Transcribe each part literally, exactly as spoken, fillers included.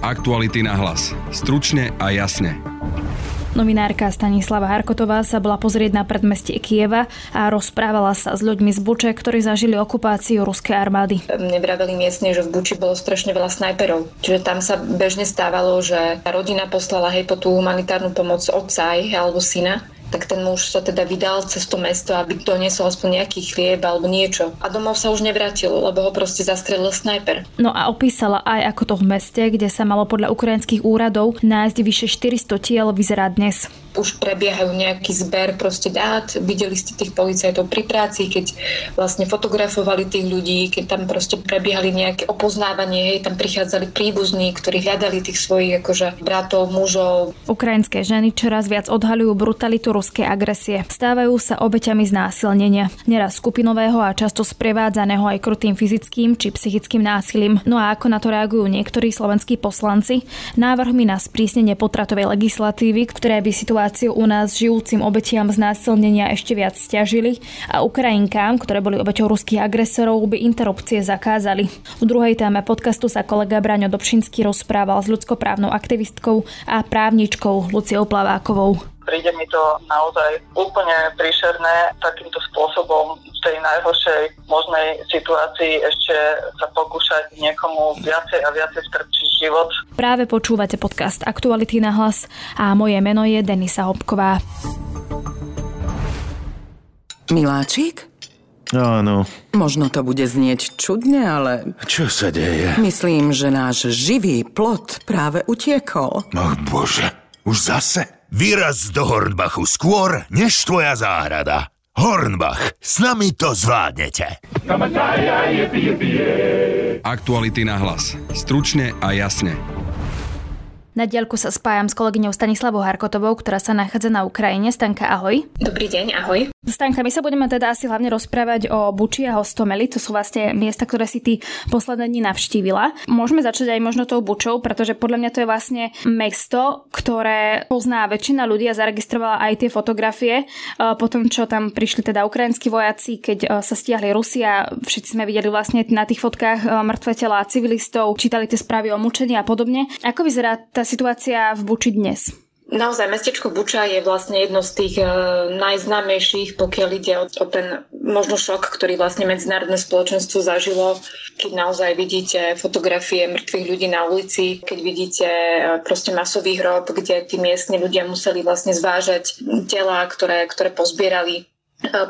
Aktuality na hlas. Stručne a jasne. Novinárka Stanislava Harkotová sa bola pozrieť na predmestie Kyjeva a rozprávala sa s ľuďmi z Buče, ktorí zažili okupáciu ruskej armády. Mne vraveli miestne, že v Buči bolo strašne veľa snajperov. Čiže tam sa bežne stávalo, že rodina poslala hej po tú humanitárnu pomoc otca aj, alebo syna. Tak ten muž sa teda vydal cez to mesto, aby doniesol aspoň nejaký chlieb alebo niečo. A domov sa už nevrátil, lebo ho proste zastrelil snajper. No a opísala aj, ako to v meste, kde sa malo podľa ukrajinských úradov nájsť vyše štyristo tiel, vyzerá dnes. Už prebiehajú nejaký zber proste dát. Videli ste tých policajtov pri práci, keď vlastne fotografovali tých ľudí, keď tam proste prebiehali nejaké opoznávanie, hej, tam prichádzali príbuzní, ktorí hľadali tých svojich akože bratov, mužov. Ukrajinské ženy čoraz viac odhaľujú brutalitu ruskej agresie. Stávajú sa obeťami znásilnenia, neraz skupinového a často sprevádzaného aj krutým fyzickým či psychickým násilím. No a ako na to reagujú niektorí slovenskí poslanci? Návrhmi na sprísnenie potratovej legislatívy, ktoré by situáciu u nás žijúcim obetiam znásilnenia ešte viac stiažili a Ukrajinkám, ktoré boli obeťou ruských agresorov, by interrupcie zakázali. V druhej téme podcastu sa kolega Braňo Dobšinský rozprával s ľudskoprávnou aktivistkou a právničkou Luciou Plavákovou. Príde mi to naozaj úplne príšerné takýmto spôsobom v tej najhoršej možnej situácii ešte sa pokúšať niekomu viacej a viacej strpčiť život. Práve počúvate podcast Aktuality na hlas a moje meno je Denisa Hopková. Miláčik? Áno. Možno to bude znieť čudne, ale... Čo sa deje? Myslím, že náš živý plot práve utiekol. Oh bože, už zase? Vyraz do Hornbachu skôr, než tvoja záhrada. Hornbach, s nami to zvládnete. Aktuality na hlas. Stručne a jasne. Na diaľku sa spájam s kolegyňou Stanislavou Harkotovou, ktorá sa nachádza na Ukrajine. Stanka, ahoj. Dobrý deň, ahoj. Stanka, my sa budeme teda asi hlavne rozprávať o Buči a Hostomeli. To sú vlastne miesta, ktoré si ty posledné dni navštívila. Môžeme začať aj možno tou Bučou, pretože podľa mňa to je vlastne mesto, ktoré pozná väčšina ľudí a zaregistrovala aj tie fotografie. Po tom, čo tam prišli teda ukrajinskí vojaci, keď sa stiahli Rusi a všetci sme videli vlastne na tých fotkách mŕtve telá civilistov, čítali tie správy o mučení a podobne. Ako vyzerá tá situácia v Buči dnes? Naozaj, mestečko Buča je vlastne jedno z tých e, najznámejších, pokiaľ ide o, o ten možno šok, ktorý vlastne medzinárodné spoločenstvo zažilo, keď naozaj vidíte fotografie mŕtvych ľudí na ulici, keď vidíte e, proste masový hrob, kde tí miestni ľudia museli vlastne zvážať telá, ktoré, ktoré pozbierali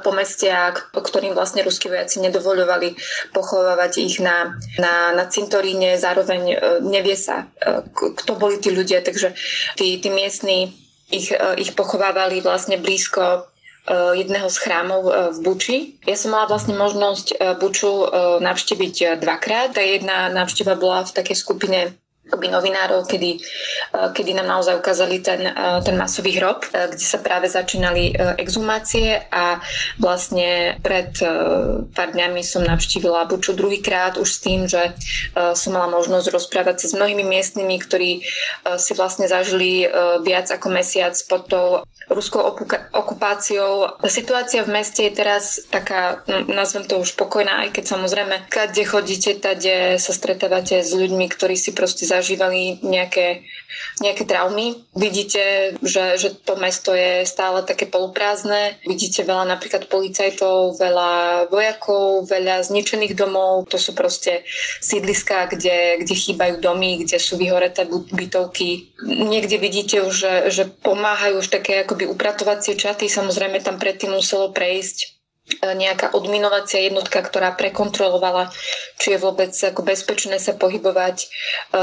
po meste a ktorým vlastne ruskí vojaci nedovoľovali pochovávať ich na, na, na cintoríne, zároveň nevie sa, kto boli tí ľudia, takže tí, tí miestni ich, ich pochovávali vlastne blízko jedného z chrámov v Buči. Ja som mala vlastne možnosť Buču navštíviť dvakrát. Tá jedna návšteva bola v takej skupine novinárov, kedy, kedy nám naozaj ukázali ten, ten masový hrob, kde sa práve začínali exhumácie a vlastne pred pár dňami som navštívila Buču druhýkrát už s tým, že som mala možnosť rozprávať sa s mnohými miestnymi, ktorí si vlastne zažili viac ako mesiac pod tou ruskou opuka- okupáciou. Situácia v meste je teraz taká, nazvem to už pokojná, aj keď samozrejme, kde chodíte, tade sa stretávate s ľuďmi, ktorí si proste zažili zažívali nejaké, nejaké traumy. Vidíte, že, že to mesto je stále také poluprázdne. Vidíte veľa napríklad policajtov, veľa vojakov, veľa zničených domov. To sú proste sídliská, kde, kde chýbajú domy, kde sú vyhoreté bytovky. Niekde vidíte už, že, že pomáhajú už také akoby upratovacie čaty. Samozrejme tam predtým muselo prejsť nejaká odminovacia jednotka, ktorá prekontrolovala, či je vôbec ako bezpečné sa pohybovať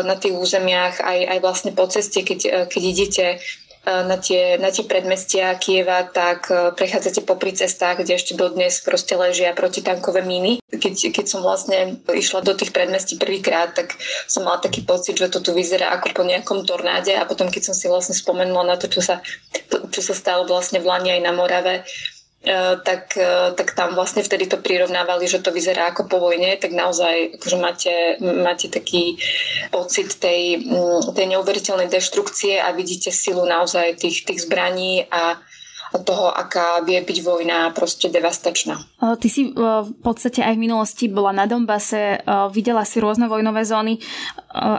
na tých územiach aj, aj vlastne po ceste, keď, keď idete na tie, na tie predmestia Kyjeva, tak prechádzate popri cestách, kde ešte dodnes proste ležia protitankové míny. Keď, keď som vlastne išla do tých predmestí prvýkrát, tak som mala taký pocit, že to tu vyzerá ako po nejakom tornáde a potom, keď som si vlastne spomenula na to, čo sa, čo sa stalo vlastne v Lani aj na Morave, Tak, tak tam vlastne vtedy to prirovnávali, že to vyzerá ako po vojne, tak naozaj akože máte, máte taký pocit tej, tej neuveriteľnej deštrukcie a vidíte silu naozaj tých, tých zbraní a toho, aká vie byť vojna proste devastačná. Ty si v podstate aj v minulosti bola na Donbase, videla si rôzne vojnové zóny.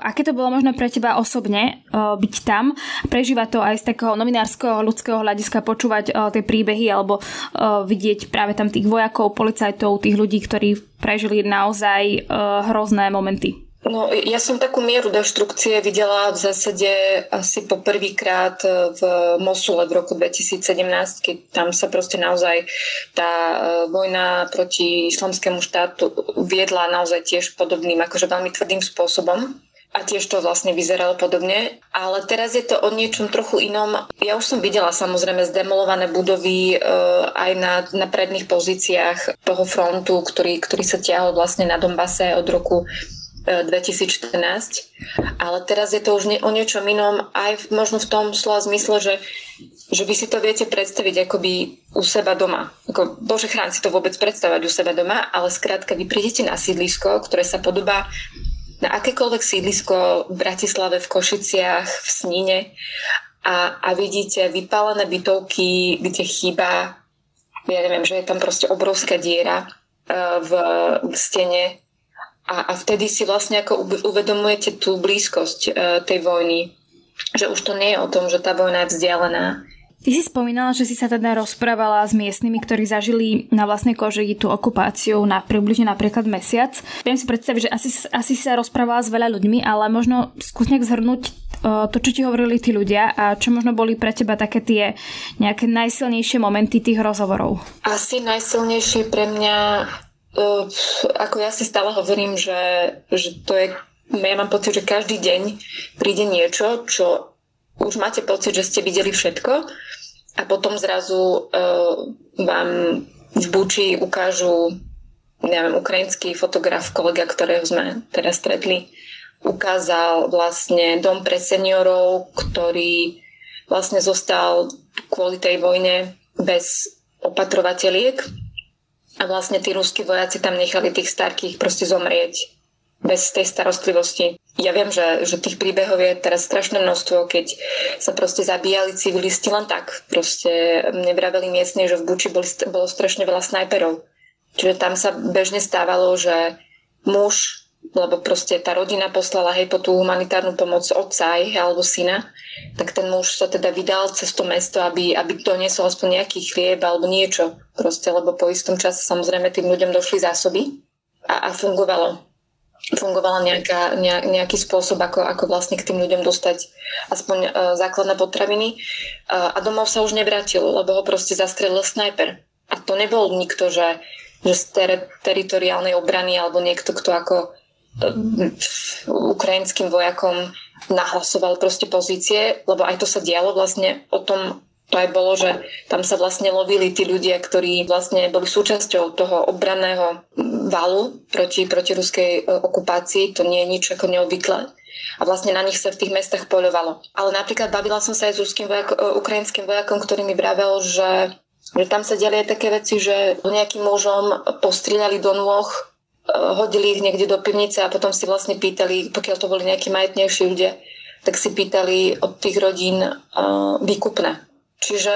Aké to bolo možno pre teba osobne byť tam? Prežíva to aj z takého novinárskeho, ľudského hľadiska, počúvať tie príbehy alebo vidieť práve tam tých vojakov, policajtov, tých ľudí, ktorí prežili naozaj hrozné momenty? No, ja som takú mieru deštrukcie videla v zásade asi po prvýkrát v Mosule v roku dvetisícsedemnásť, keď tam sa proste naozaj tá vojna proti islamskému štátu viedla naozaj tiež podobným, akože veľmi tvrdým spôsobom. A tiež to vlastne vyzeralo podobne. Ale teraz je to o niečom trochu inom. Ja už som videla samozrejme zdemolované budovy e, aj na, na predných pozíciách toho frontu, ktorý, ktorý sa ťahol vlastne na Donbase od roku dvetisícštrnásť, ale teraz je to už nie, o niečom inom, aj možno v tom slova zmysle, že, že vy si to viete predstaviť akoby u seba doma. Ako, Bože chráň si to vôbec predstavať u seba doma, ale skrátka vy prídete na sídlisko, ktoré sa podobá na akékoľvek sídlisko v Bratislave, v Košiciach, v Snine a, a vidíte vypálené bytovky, kde chýba, ja neviem, že je tam proste obrovská diera v, v stene. A, a vtedy si vlastne ako uvedomujete tú blízkosť e, tej vojny. Že už to nie je o tom, že tá vojna je vzdialená. Ty si spomínala, že si sa teda rozprávala s miestnymi, ktorí zažili na vlastnej koži tú okupáciu na približne napríklad mesiac. Viem si predstaviť, že asi, asi sa rozprávala s veľa ľuďmi, ale možno skús nejak zhrnúť e, to, čo ti hovorili tí ľudia a čo možno boli pre teba také tie nejaké najsilnejšie momenty tých rozhovorov. Asi najsilnejšie pre mňa... Uh, ako ja si stále hovorím, že, že to je, ja mám pocit, že každý deň príde niečo, čo už máte pocit, že ste videli všetko a potom zrazu uh, vám v Buči ukážu, neviem, ukrajinský fotograf, kolega, ktorého sme teraz stretli, ukázal vlastne dom pre seniorov, ktorý vlastne zostal kvôli tej vojne bez opatrovateľiek. A vlastne tí ruskí vojaci tam nechali tých starkých proste zomrieť bez tej starostlivosti. Ja viem, že, že tých príbehov je teraz strašné množstvo, keď sa proste zabíjali civilisti len tak. Proste mne vraveli miestne, že v Buči boli, bolo strašne veľa snajperov. Čiže tam sa bežne stávalo, že muž, lebo proste tá rodina poslala hej po tú humanitárnu pomoc otca hej, alebo syna, tak ten muž sa teda vydal cez to mesto, aby, aby doniesol aspoň nejaký chlieb alebo niečo. Proste, lebo po istom čase samozrejme tým ľuďom došli zásoby a, a fungovalo. Fungovala nejaká, nejaký spôsob, ako, ako vlastne k tým ľuďom dostať aspoň e, základné potraviny. E, a domov sa už nevrátil, lebo ho proste zastrelil snajper. A to nebol nikto, že, že z ter- teritoriálnej obrany alebo niekto, kto ako e, ukrajinským vojakom nahlasoval proste pozície, lebo aj to sa dialo vlastne o tom. To aj bolo, že tam sa vlastne lovili tí ľudia, ktorí vlastne boli súčasťou toho obranného valu proti, proti ruskej okupácii. To nie je nič ako neobvyklé. A vlastne na nich sa v tých mestách poľovalo. Ale napríklad bavila som sa aj s ruským vojak, ukrajinským vojakom, ktorý mi vravel, že, že tam sa diali aj také veci, že nejakým mužom postrieľali do nôh, hodili ich niekde do pivnice a potom si vlastne pýtali, pokiaľ to boli nejakí majetnejší ľudia, tak si pýtali od tých rodín výkupné. Čiže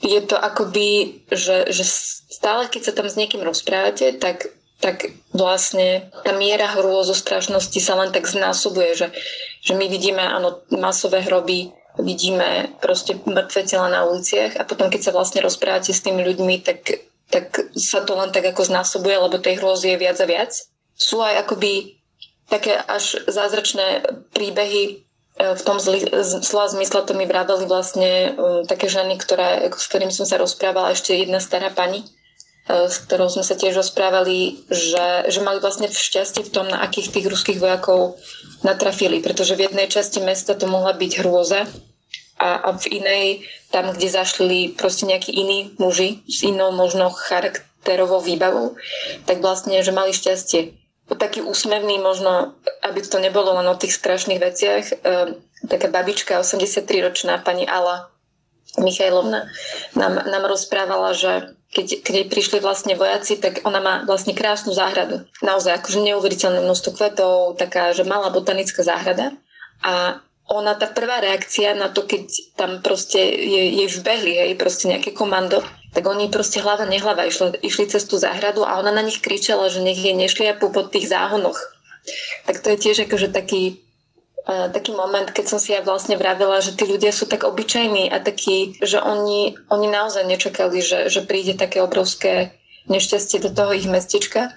je to akoby, že, že stále keď sa tam s niekým rozprávate, tak, tak vlastne tá miera hrôzo strašnosti sa len tak znásobuje, že, že my vidíme áno, masové hroby, vidíme proste mŕtve tela na uliciach a potom keď sa vlastne rozprávate s tými ľuďmi, tak, tak sa to len tak ako znásobuje, lebo tej hrôzy je viac a viac. Sú aj akoby také až zázračné príbehy. V tom zli, slova zmysle to mi vraveli vlastne um, také ženy, ktoré, s ktorým som sa rozprávala, ešte jedna stará pani, uh, s ktorou sme sa tiež rozprávali, že, že mali vlastne v šťastie v tom, na akých tých ruských vojakov natrafili, pretože v jednej časti mesta to mohla byť hrôza a, a v inej, tam kde zašli proste nejakí iní muži s inou možno charakterovou výbavou, tak vlastne, že mali šťastie. Taký úsmevný možno, aby to nebolo len o tých strašných veciach. E, taká babička, osemdesiattri ročná pani Ala Michajlovna, nám, nám rozprávala, že keď, keď jej prišli vlastne vojaci, tak ona má vlastne krásnu záhradu. Naozaj akože neuveriteľné množstvo kvetov, taká, že malá botanická záhrada. A ona, tá prvá reakcia na to, keď tam proste jej, jej vbehli, hej, proste nejaké komando, tak oni proste hlava nehlava išli, išli cez tú záhradu a ona na nich kričala, že nech jej nešliapú po tých záhonoch. Tak to je tiež akože taký, uh, taký moment, keď som si ja vlastne vravela, že tí ľudia sú tak obyčajní a takí, že oni, oni naozaj nečakali, že, že príde také obrovské nešťastie do toho ich mestečka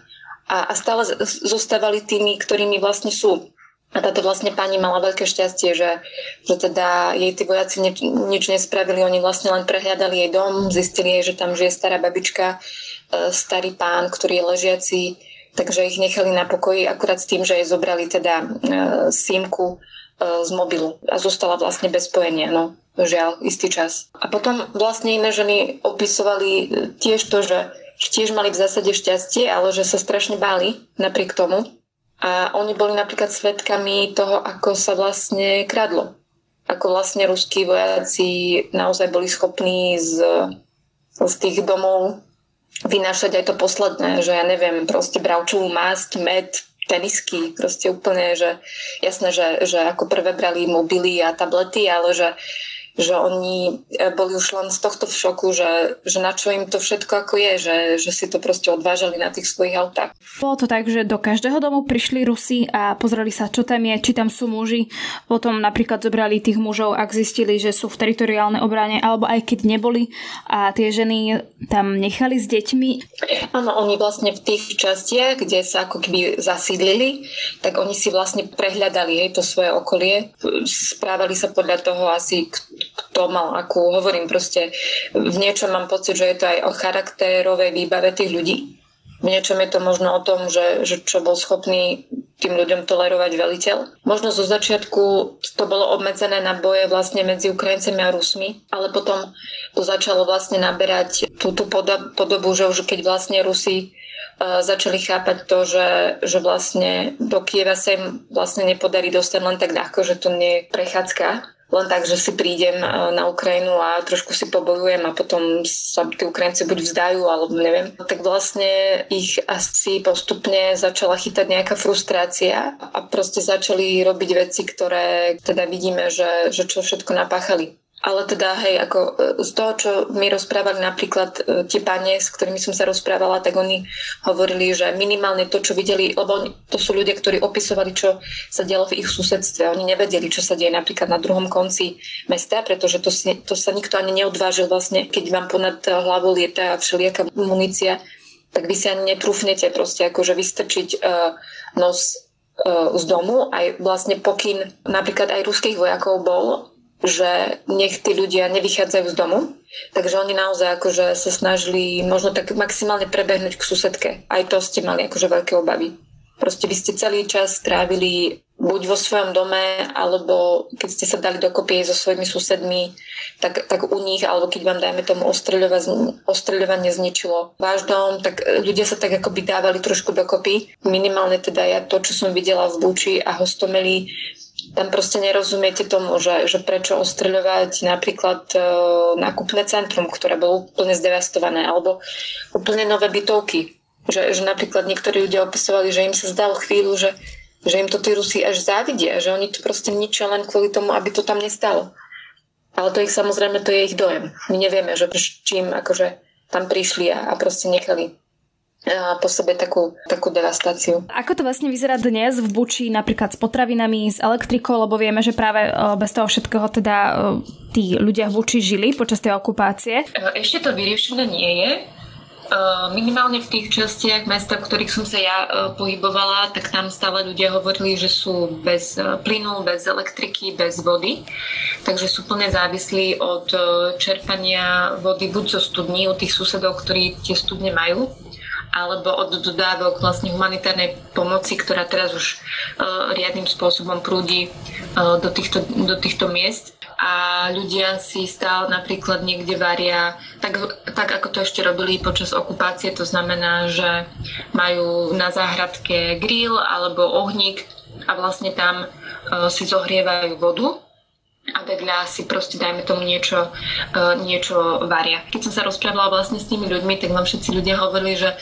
a, a stále zostávali tými, ktorými vlastne sú. A táto vlastne pani mala veľké šťastie, že, že teda jej tí vojaci nič, nič nespravili, oni vlastne len prehľadali jej dom, zistili jej, že tam žije stará babička, starý pán, ktorý je ležiaci, takže ich nechali na pokoji, akurát s tým, že jej zobrali teda simku z mobilu a zostala vlastne bez spojenia, no žiaľ, istý čas. A potom vlastne iné ženy opisovali tiež to, že tiež mali v zásade šťastie, ale že sa strašne báli napriek tomu. A oni boli napríklad svedkami toho, ako sa vlastne kradlo. Ako vlastne ruskí vojaci naozaj boli schopní z, z tých domov vynášať aj to posledné, že ja neviem, proste bravčovú masť, med, tenisky, proste úplne, že jasné, že, že ako prvé brali mobily a tablety, ale že, že oni boli už len z tohto v šoku, že, že na čo im to všetko ako je, že, že si to proste odvážali na tých svojich autách. Bolo to tak, že do každého domu prišli Rusi a pozreli sa, čo tam je, či tam sú muži. Potom napríklad zobrali tých mužov, ak zistili, že sú v teritoriálnej obrane, alebo aj keď neboli a tie ženy tam nechali s deťmi. Áno, oni vlastne v tých častiach, kde sa ako keby zasídlili, tak oni si vlastne prehľadali hej, to svoje okolie. Správali sa podľa toho asi kto mal, akú hovorím proste, v niečom mám pocit, že je to aj o charakterovej výbave tých ľudí. V niečom je to možno o tom, že, že čo bol schopný tým ľuďom tolerovať veliteľ. Možno zo začiatku to bolo obmedzené na boje vlastne medzi Ukrajincami a Rusmi, ale potom to začalo vlastne naberať tú, tú podobu, že už keď vlastne Rusi uh, začali chápať to, že, že vlastne do Kyjeva sa im vlastne nepodarí dostať len tak ľahko, že to nie je prechádzka. Len tak, že si prídem na Ukrajinu a trošku si pobojujem a potom sa tí Ukrajinci buď vzdajú, alebo neviem. Tak vlastne ich asi postupne začala chytať nejaká frustrácia a proste začali robiť veci, ktoré teda vidíme, že, že čo všetko napáchali. Ale teda, hej, ako z toho, čo mi rozprávali napríklad tie páne, s ktorými som sa rozprávala, tak oni hovorili, že minimálne to, čo videli, lebo oni, to sú ľudia, ktorí opisovali, čo sa dialo v ich susedstve. Oni nevedeli, čo sa deje napríklad na druhom konci mesta, pretože to, si, to sa nikto ani neodvážil vlastne, keď vám ponad hlavou lieta všelijaká munícia, tak vy si ani netrúfnete proste akože vystrčiť uh, nos uh, z domu. Aj vlastne pokyn napríklad aj ruských vojakov bol, že nech tí ľudia nevychádzajú z domu, takže oni naozaj akože sa snažili možno tak maximálne prebehnúť k susedke. Aj to ste mali akože veľké obavy. Proste vy ste celý čas strávili buď vo svojom dome, alebo keď ste sa dali dokopy so svojimi susedmi, tak, tak u nich, alebo keď vám dajme tomu ostreľovanie zničilo váš dom, tak ľudia sa tak akoby dávali trošku dokopy. Minimálne teda ja to, čo som videla v Buči a Hostomeli, tam proste nerozumiete tomu, že, že prečo ostreľovať napríklad e, nákupné centrum, ktoré bolo úplne zdevastované, alebo úplne nové bytovky. Že, že napríklad niektorí ľudia opisovali, že im sa zdalo chvíľu, že, že im to tí Rusi až závidia, že oni to proste ničia len kvôli tomu, aby to tam nestalo. Ale to ich samozrejme, to je ich dojem. My nevieme, že čím akože tam prišli a, a proste nechali po sebe takú, takú devastáciu. Ako to vlastne vyzerá dnes v Buči napríklad s potravinami, s elektrikou, lebo vieme, že práve bez toho všetkého teda tí ľudia v Buči žili počas tej okupácie? Ešte to vyriešené nie je. Minimálne v tých častiach mesta, v ktorých som sa ja pohybovala, tak tam stále ľudia hovorili, že sú bez plynu, bez elektriky, bez vody. Takže sú plne závislí od čerpania vody buď zo studní, od tých susedov, ktorí tie studne majú, alebo od dodávok vlastne humanitárnej pomoci, ktorá teraz už uh, riadnym spôsobom prúdi uh, do, týchto, do týchto miest. A ľudia si stále napríklad niekde varia, tak, tak ako to ešte robili počas okupácie, to znamená, že majú na záhradke grill alebo ohník a vlastne tam uh, si zohrievajú vodu a vedľa si proste, dajme tomu, niečo, uh, niečo varia. Keď som sa rozprávala vlastne s tými ľuďmi, tak vám všetci ľudia hovorili, že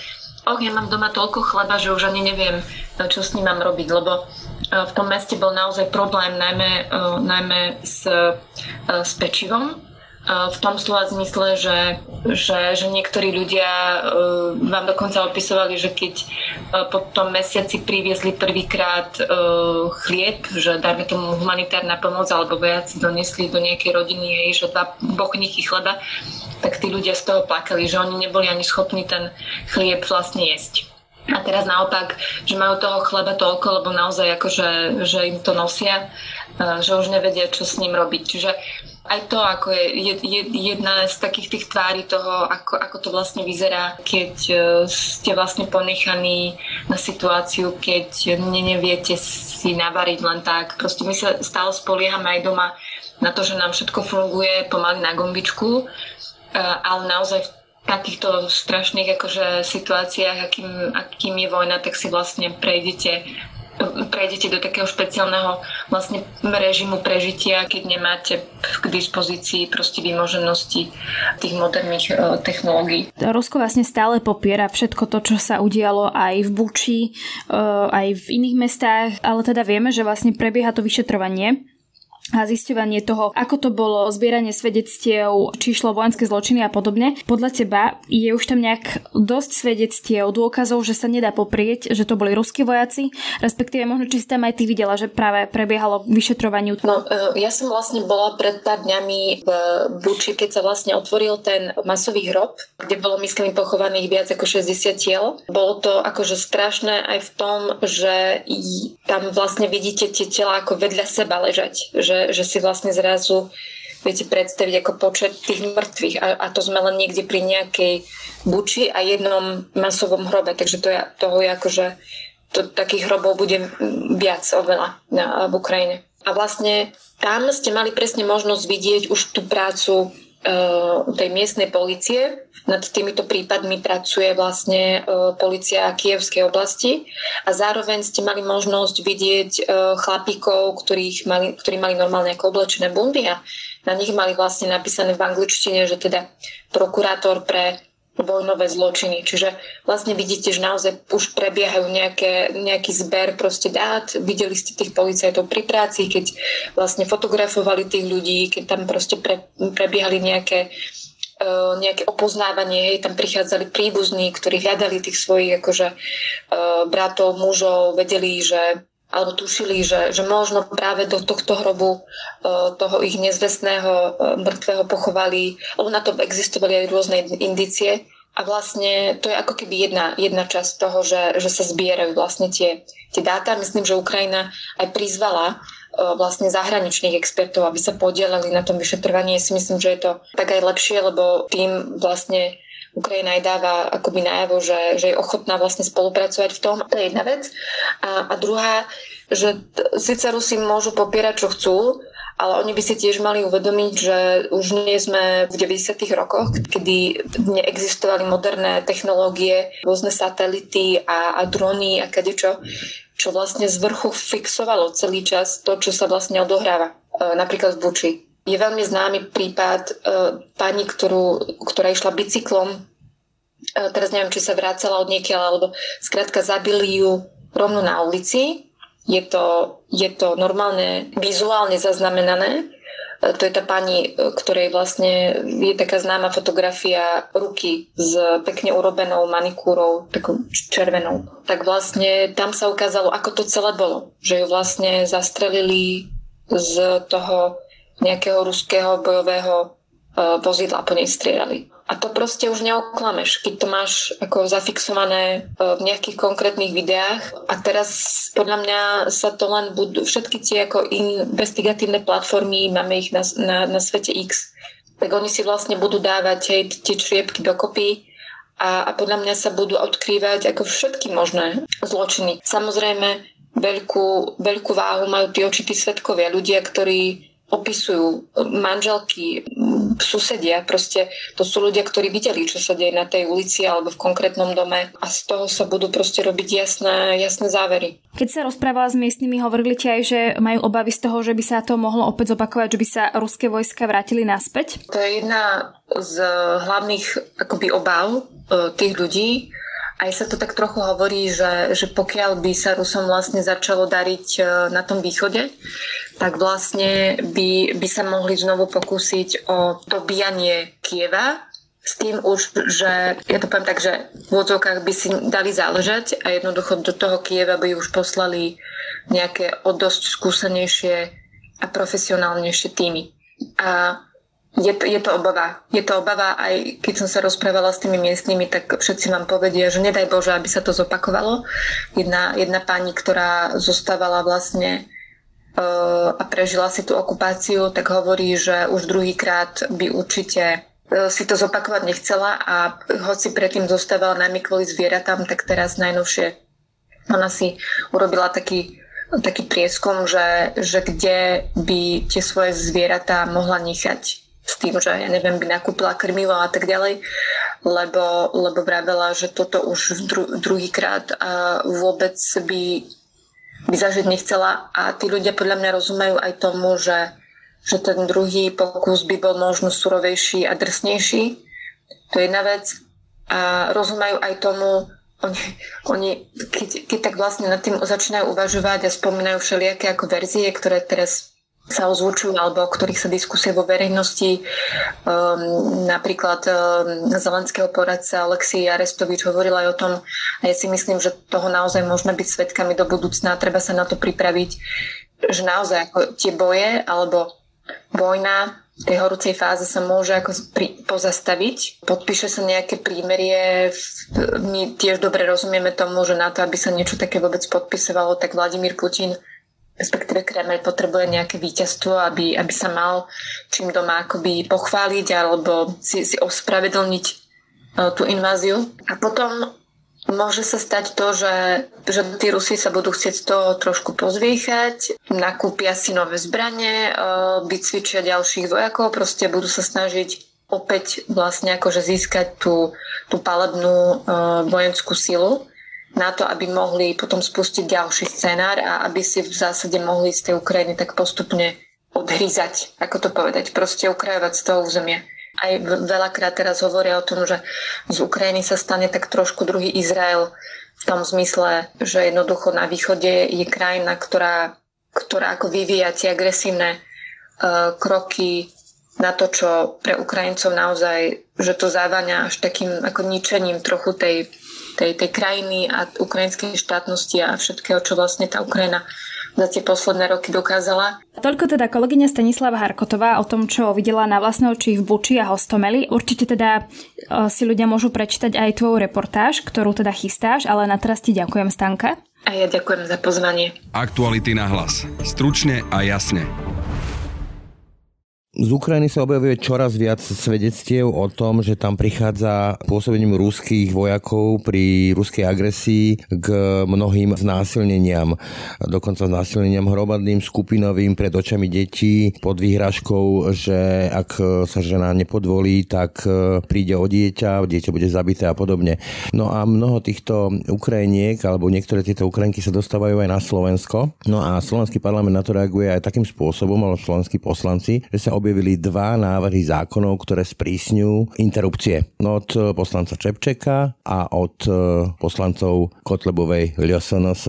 oh, ja mám doma toľko chleba, že už ani neviem, čo s ním mám robiť, lebo uh, v tom meste bol naozaj problém najmä, najmä s, s pečivom. V tom slova zmysle, že, že, že niektorí ľudia vám dokonca opisovali, že keď po tom mesiaci priviezli prvýkrát chlieb, že dáme tomu humanitárna pomoc, alebo vojaci doniesli do nejakej rodiny jej, že dva bochníky chleba, tak tí ľudia z toho plakali, že oni neboli ani schopní ten chlieb vlastne jesť. A teraz naopak, že majú toho chleba toľko, lebo naozaj akože, že im to nosia, že už nevedia, čo s ním robiť. Čiže aj to, ako je jedna z takých tých tvári toho, ako, ako to vlastne vyzerá, keď ste vlastne ponechaní na situáciu, keď neviete si navariť len tak. Proste my sa stále spoliehame aj doma na to, že nám všetko funguje pomaly na gombičku, ale naozaj takýchto strašných akože situáciách, akým, akým je vojna, tak si vlastne prejdete, prejdete do takého špeciálneho vlastne režimu prežitia, keď nemáte k dispozícii proste výmoženosti tých moderných uh, technológií. Rusko vlastne stále popiera všetko to, čo sa udialo aj v Buči, uh, aj v iných mestách, ale teda vieme, že vlastne prebieha to vyšetrovanie a zisťovanie toho, ako to bolo, zbieranie svedectiev, či šlo vojenské zločiny a podobne. Podľa teba je už tam nejak dosť svedectiev, dôkazov, že sa nedá poprieť, že to boli ruskí vojaci, respektíve možno, či si tam aj ty videla, že práve prebiehalo vyšetrovaniu. No, ja som vlastne bola pred pár dňami v Buči, keď sa vlastne otvoril ten masový hrob, kde bolo, myslím, pochovaných viac ako šesťdesiat tiel. Bolo to akože strašné aj v tom, že tam vlastne vidíte tie tela ako vedľa seba ležať, že Že, že si vlastne zrazu viete predstaviť ako počet tých mŕtvych a, a to sme len niekde pri nejakej Buči a jednom masovom hrobe, takže to je, toho je akože to, takých hrobov bude viac oveľa na, v Ukrajine. A vlastne tam ste mali presne možnosť vidieť už tú prácu e, tej miestnej polície. Nad týmito prípadmi pracuje vlastne e, polícia Kyjevskej oblasti a zároveň ste mali možnosť vidieť e, chlapíkov, ktorých mali, ktorí mali normálne ako oblečené bundy a na nich mali vlastne napísané v angličtine, že teda prokurátor pre vojnové zločiny. Čiže vlastne vidíte, že naozaj už prebiehajú nejaké, nejaký zber proste dát. Videli ste tých policajtov pri práci, keď vlastne fotografovali tých ľudí, keď tam proste pre, prebiehali nejaké nejaké opoznávanie, hej, tam prichádzali príbuzní, ktorí hľadali tých svojich akože bratov, mužov, vedeli, že alebo tušili, že, že možno práve do tohto hrobu toho ich nezvestného mŕtvého pochovali, alebo na to existovali aj rôzne indície. A vlastne to je ako keby jedna, jedna časť toho, že, že sa zbierajú vlastne tie, tie dáta. Myslím, že Ukrajina aj prizvala vlastne zahraničných expertov, aby sa podielali na tom vyšetrovaní. Ja si myslím, že je to tak aj lepšie, lebo tým vlastne Ukrajina aj dáva akoby najavo, že, že je ochotná vlastne spolupracovať v tom. To je jedna vec. A, a druhá, že t- síce Rusi môžu popierať, čo chcú, ale oni by si tiež mali uvedomiť, že už nie sme v deväťdesiatych rokoch, kedy neexistovali moderné technológie, rôzne satelity a, a drony a kadečo, čo vlastne z vrchu fixovalo celý čas to, čo sa vlastne odohráva. Napríklad v Buči. Je veľmi známy prípad e, pani, ktorú, ktorá išla bicyklom. E, teraz neviem, či sa vracala od niekiaľ, alebo skrátka zabili ju rovno na ulici. Je to, je to normálne vizuálne zaznamenané. E, to je tá pani, ktorej vlastne je taká známa fotografia ruky s pekne urobenou manikúrou, takou červenou. Tak vlastne tam sa ukázalo, ako to celé bolo. Že ju vlastne zastrelili z toho nejakého ruského bojového vozidla, po nej strieľali. A to proste už neoklameš, keď to máš ako zafixované v nejakých konkrétnych videách. A teraz podľa mňa sa to len budú, všetky tie ako investigatívne platformy, máme ich na, na, na svete X, tak oni si vlastne budú dávať hej, tie čriepky dokopy a, a podľa mňa sa budú odkrývať ako všetky možné zločiny. Samozrejme, veľkú, veľkú váhu majú tí očití svedkovia, ľudia, ktorí opisujú manželky, susedia, proste to sú ľudia, ktorí videli, čo sa deje na tej ulici alebo v konkrétnom dome a z toho sa budú proste robiť jasné, jasné závery. Keď sa rozprávala s miestnymi, hovorili ti aj, že majú obavy z toho, že by sa to mohlo opäť zopakovať, že by sa ruské vojska vrátili naspäť? To je jedna z hlavných akoby obáv tých ľudí Aj sa to tak trochu hovorí, že, že pokiaľ by sa Rusom vlastne začalo dariť na tom východe, tak vlastne by, by sa mohli znovu pokúsiť o dobíjanie Kyjeva, s tým už, že ja to poviem tak, že v odzvokách by si dali záležať a jednoducho do toho Kyjeva by už poslali nejaké o dosť skúsenejšie a profesionálnejšie týmy. A je to, je to obava. Je to obava, aj keď som sa rozprávala s tými miestnymi, tak všetci vám povedia, že nedaj Bože, aby sa to zopakovalo. Jedna, jedna pani, ktorá zostávala vlastne uh, a prežila si tú okupáciu, tak hovorí, že už druhýkrát by určite si to zopakovať nechcela a hoci predtým zostávala najmä kvôli zvieratám, tak teraz najnovšie ona si urobila taký, taký prieskum, že, že kde by tie svoje zvieratá mohla nechať s tým, že ja neviem, by nakúpila krmivo a tak ďalej, lebo, lebo vravela, že toto už dru, druhýkrát vôbec by, by zažiť nechcela a tí ľudia podľa mňa rozumejú aj tomu, že že ten druhý pokus by bol možno surovejší a drsnejší. To je jedna vec. A rozumejú aj tomu, oni, oni keď, keď tak vlastne nad tým začínajú uvažovať a spomínajú všelijaké ako verzie, ktoré teraz sa ozvučujú alebo o ktorých sa diskusie vo verejnosti. Um, napríklad um, zelenského poradca Alexej Arestovyč hovoril aj o tom a ja si myslím, že toho naozaj môžeme byť svedkami do budúcna. Treba sa na to pripraviť, že naozaj ako tie boje alebo vojna v tej horúcej fáze sa môže ako pozastaviť. Podpíše sa nejaké prímerie. My tiež dobre rozumieme tomu, že na to, aby sa niečo také vôbec podpisovalo, tak Vladimír Putin, respektíve Kreml, potrebuje nejaké víťazstvo, aby, aby sa mal čím doma akoby pochváliť alebo si, si ospravedlniť tú inváziu. A potom môže sa stať to, že, že tí Rusi sa budú chcieť z toho trošku pozviechať, nakúpia si nové zbranie, vycvičia ďalších vojakov, proste budú sa snažiť opäť vlastne akože získať tú, tú palebnú vojenskú silu na to, aby mohli potom spustiť ďalší scenár a aby si v zásade mohli z tej Ukrajiny tak postupne odhryzať, ako to povedať, proste ukrajovať z toho územia. Aj veľakrát teraz hovoria o tom, že z Ukrajiny sa stane tak trošku druhý Izrael v tom zmysle, že jednoducho na východe je krajina, ktorá, ktorá ako vyvíja tie agresívne uh, kroky na to, čo pre Ukrajincov naozaj, že to závaňa až takým ako ničením trochu tej, tej, tej krajiny a ukrajinskej štátnosti a všetkého, čo vlastne tá Ukrajina za tie posledné roky dokázala. Toľko teda kolegyňa Stanislava Harkotová o tom, čo videla na vlastné oči v Buči a Hostomeli. Určite teda si ľudia môžu prečítať aj tvoju reportáž, ktorú teda chystáš, ale na teraz ti ďakujem, Stanka. A ja ďakujem za pozvanie. Aktuality na hlas. Stručne a jasne. Z Ukrajiny sa objavuje čoraz viac svedectiev o tom, že tam prichádza pôsobením ruských vojakov pri ruskej agresii k mnohým znásilneniam. Dokonca znásilneniam hromadným, skupinovým, pred očami detí, pod výhrážkou, že ak sa žena nepodvolí, tak príde o dieťa, dieťa bude zabité a podobne. No a mnoho týchto Ukrajiniek, alebo niektoré tieto Ukrajinky sa dostávajú aj na Slovensko. No a slovenský parlament na to reaguje aj takým spôsobom, alebo slovenskí poslanci, že sa ob- objavili dva návrhy zákonov, ktoré sprísňujú interrupcie. Od poslanca Čepčeka a od poslancov Kotlebovej es en es.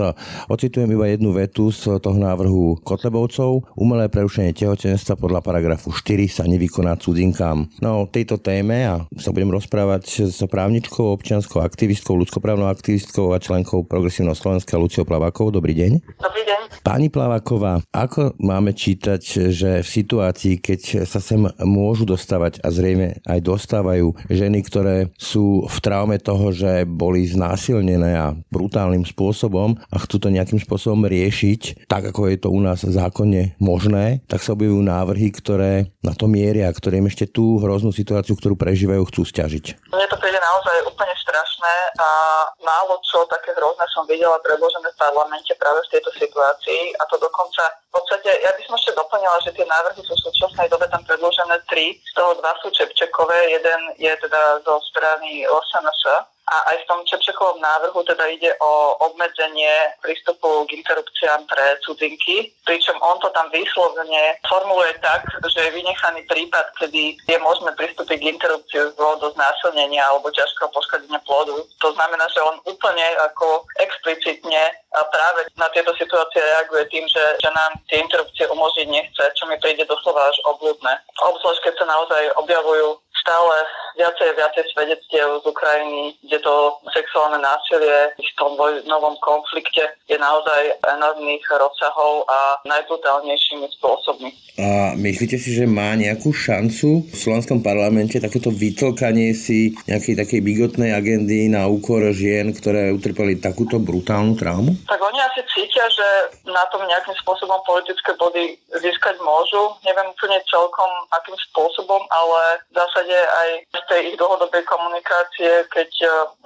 Ocitujem iba jednu vetu z toho návrhu Kotlebovcov. Umelé prerušenie tehotenstva podľa paragrafu štyri sa nevykoná cudzinkám. No, o tejto téme ja sa budem rozprávať s právničkou, občianskou aktivistkou, ľudskoprávnou aktivistkou a členkou Progresívneho Slovenska Luciou Plavákovou. Dobrý deň. Dobrý deň. Pani Plaváková, ako máme čítať, že v situácii, keď sa sem môžu dostávať a zrejme aj dostávajú ženy, ktoré sú v traume toho, že boli znásilnené a brutálnym spôsobom a chcú to nejakým spôsobom riešiť, tak ako je to u nás zákonne možné, tak sa objavujú návrhy, ktoré na to mieria, ktoré im ešte tú hroznú situáciu, ktorú prežívajú, chcú sťažiť. Mne to príde naozaj úplne strašné a málo čo také hrozné som videla predložené v parlamente práve v tejto situácii a to dokonca v podstate, ja by som ešte doplnila, že tie návrhy sú v súčasnej dobe tam predložené tri, z toho dva sú Čepčekové, jeden je teda zo strany es en es A aj v tom Čepčekovom návrhu teda ide o obmedzenie prístupu k interrupciám pre cudzinky, pričom on to tam výslovne formuluje tak, že je vynechaný prípad, kedy je možné pristúpiť k interrupciu z dôvodu znásilnenia alebo ťažkého poškodenia plodu. To znamená, že on úplne ako explicitne práve na tieto situácie reaguje tým, že, že nám tie interrupcie umožniť nechce, čo mi príde doslova až obľudné. Obzvlášť, keď sa naozaj objavujú stále viacej a viacej svedectiev z Ukrajiny, kde to sexuálne násilie v tom novom konflikte je naozaj enormných rozsahov a najbrutálnejšími spôsobmi. A myslíte si, že má nejakú šancu v slovenskom parlamente takéto vytlkanie si nejakej takej bigotnej agendy na úkor žien, ktoré utrpeli takúto brutálnu traumu? Tak oni asi cítia, že na tom nejakým spôsobom politické body získať môžu. Neviem úplne celkom akým spôsobom, ale v zásade aj z tej ich dlhodobej komunikácie, keď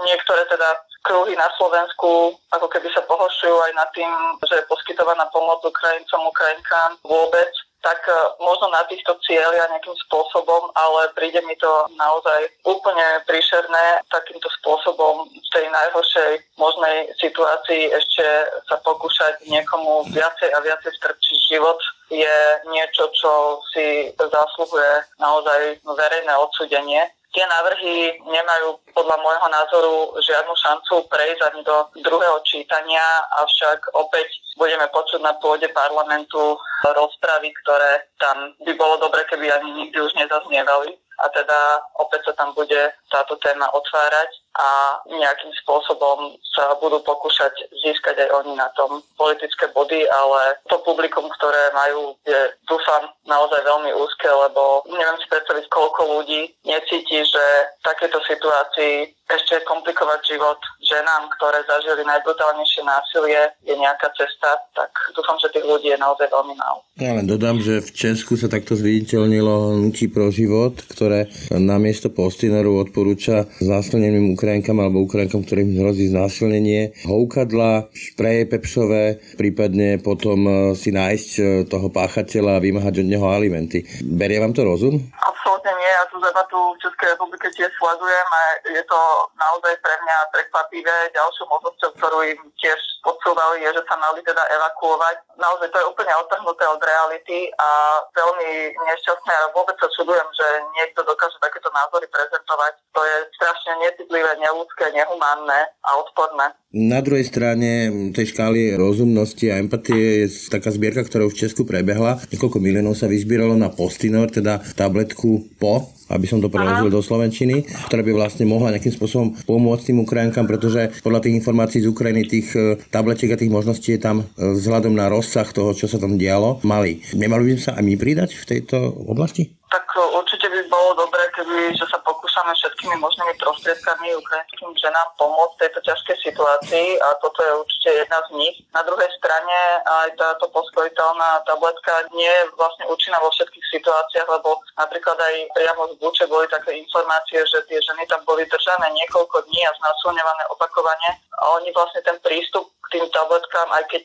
niektoré teda kruhy na Slovensku ako keby sa pohoršujú aj nad tým, že je poskytovaná pomoc Ukrajincom, Ukrajinkám vôbec, tak možno na týchto cieľia nejakým spôsobom, ale príde mi to naozaj úplne príšerné takýmto spôsobom v tej najhoršej možnej situácii ešte sa pokúšať niekomu viacej a viacej strpčiť život. Je niečo, čo si zasluhuje naozaj verejné odsúdenie. Tie návrhy nemajú podľa môjho názoru žiadnu šancu prejsť ani do druhého čítania, avšak opäť budeme počuť na pôde parlamentu rozpravy, ktoré tam by bolo dobre, keby ani nikdy už nezaznievali. A teda opäť sa tam bude táto téma otvárať a nejakým spôsobom sa budú pokúšať získať aj oni na tom politické body, ale to publikum, ktoré majú, je dúfam naozaj veľmi úzke, lebo neviem si predstaviť, koľko ľudí necíti, že v takejto situácii ešte komplikovať život ženám, ktoré zažili najbrutálnejšie násilie, je nejaká cesta, tak dúfam, že tých ľudí je naozaj veľmi málo. Ja len dodám, že v Česku sa takto zviditeľnilo hnutí pro život, ktoré namiesto Postynoru odporúča znásilneným Ukrajinkám alebo Ukrajinkám, ktorým hrozí znásilnenie, houkadla, špreje pepšové, prípadne potom si nájsť toho páchateľa a vymáhať od neho alimenty. Berie vám to rozum? Absolútne nie, ja tú debatu v Českej republike tiež sledujem a je to naozaj pre mňa prekvapivé. Ďalšou možnosťou, ktorú im tiež podsúvali, je, že sa mali teda evakuovať. Naozaj to je úplne odtrhnuté od reality a veľmi nešťastné a vôbec sa čudujem, že niekto dokáže takéto názory prezentovať. To je strašne necitlivé, neľudské, nehumánne a odporné. Na druhej strane tej škály rozumnosti a empatie je taká zbierka, ktorá v Česku prebehla. Niekoľko miliónov sa vyzbieralo na Postynor, teda tabletku po, aby som to preložil do slovenčiny, ktorá by vlastne mohla nejakým spôsobom pomôcť tým Ukrajinkám, pretože podľa tých informácií z Ukrajiny tých tabletiek a tých možností je tam vzhľadom na rozsah toho, čo sa tam dialo, mali. Nemali by sme sa aj my pridať v tejto oblasti? Tak určite by bolo dobré, keby že sa pokúšame všetkými možnými prostriedkami ukrajinským ženám pomôcť v tejto ťažkej situácii a toto je určite jedna z nich. Na druhej strane aj táto poskojiteľná tabletka nie je vlastne účinná vo všetkých situáciách, lebo napríklad aj priamo z Buče boli také informácie, že tie ženy tam boli držané niekoľko dní a znásilňované opakovane a oni vlastne ten prístup k tým tabletkám, aj keď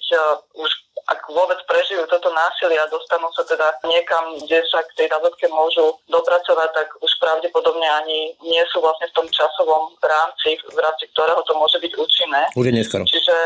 už ak vôbec prežijú toto násilie a dostanú sa teda niekam, kde sa k tej tabletke môžu dopracovať, tak už pravdepodobne ani nie sú vlastne v tom časovom rámci, v rámci ktorého to môže byť účinné. Už je neskoro. Čiže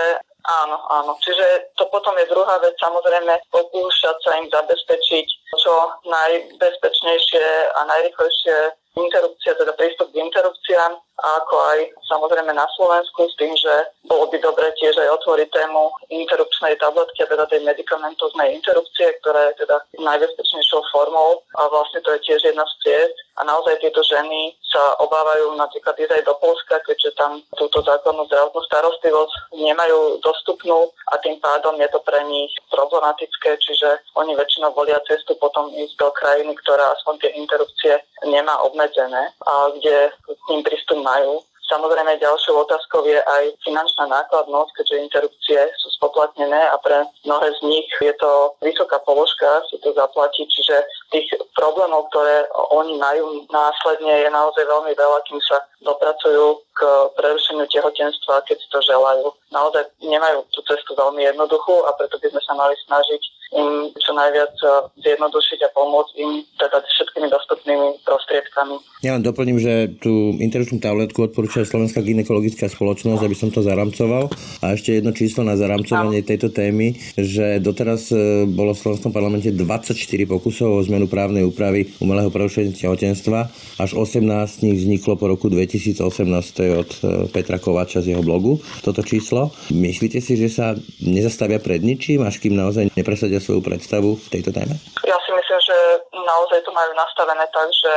áno, áno. Čiže to potom je druhá vec, samozrejme, pokúšať sa im zabezpečiť čo najbezpečnejšie a najrýchlejšie interrupcie, teda prístup k interrupciám, ako aj samozrejme na Slovensku s tým, že bolo by dobre tiež aj otvoriť tému interrupčnej tabletky, teda tej medikamentoznej interrupcie, ktorá je teda najbezpečnejšou formou a vlastne to je tiež jedna z ciest. A naozaj tieto ženy sa obávajú napríklad ísť aj do Poľska, keďže tam túto zákonnú zdravotnú starostlivosť nemajú dostupnú a tým pádom je to pre nich problematické, čiže oni väčšinou volia cestu potom ísť do krajiny, ktorá aspoň tie interrupcie nemá obmedzené a kde k ním prístup majú. Samozrejme, ďalšou otázkou je aj finančná nákladnosť, keďže interrupcie sú spoplatnené a pre mnohé z nich je to vysoká položka, si to zaplatí, čiže tých problémov, ktoré oni majú následne, je naozaj veľmi veľa, kým sa dopracujú k prerušeniu tehotenstva, keď si to želajú. Naozaj nemajú tú cestu veľmi jednoduchú a preto by sme sa mali snažiť im čo najviac zjednodušiť a pomôcť im teda všetkými dostupnými prostriedkami. Ja len doplním, že tú interrupčnú tabletku odporúča Slovenská gynekologická spoločnosť, aby som to zaramcoval. A ešte jedno číslo na zaramcovanie tejto témy, že doteraz bolo v slovenskom parlamente dvadsaťštyri pokusov o zmenu právnej úpravy umelého prerušenia tehotenstva. Až osemnásť z nich vzniklo po roku dvetisícosemnásť od Petra Kováča z jeho blogu. Toto číslo. Myslíte si, že sa nezastavia pred ničím, až kým naozaj nepresadia svoju predstavu v tejto téme? Ja si myslím, že naozaj to majú nastavené tak, že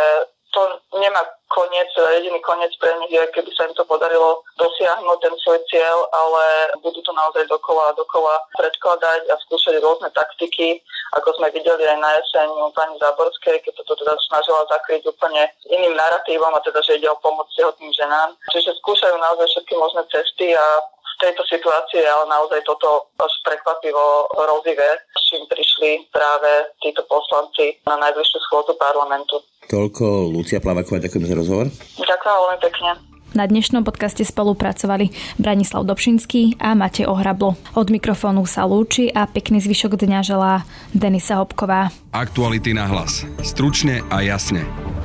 to nemá koniec, jediný koniec pre nich je, keby sa im to podarilo dosiahnuť ten svoj cieľ, ale budú to naozaj dokola a dokola predkladať a skúšať rôzne taktiky, ako sme videli aj na jeseň pani Záborskej, keď to teda snažila zakryť úplne iným narratívom, a teda, že ide o pomoc tehotným ženám. Čiže skúšajú naozaj všetky možné cesty a v tejto situácii ale naozaj toto až prekvapivo hrozivé, s čím prišli práve títo poslanci na najbližšiu schôdzu parlamentu. Toľko Lucia Plaváková, ďakujem za rozhovor. Ďakujem veľmi pekne. Na dnešnom podcaste spolupracovali Branislav Dobšinský a Matej Ohrablo. Od mikrofónu sa lúči a pekný zvyšok dňa želá Denisa Hopková. Aktuality na hlas. Stručne a jasne.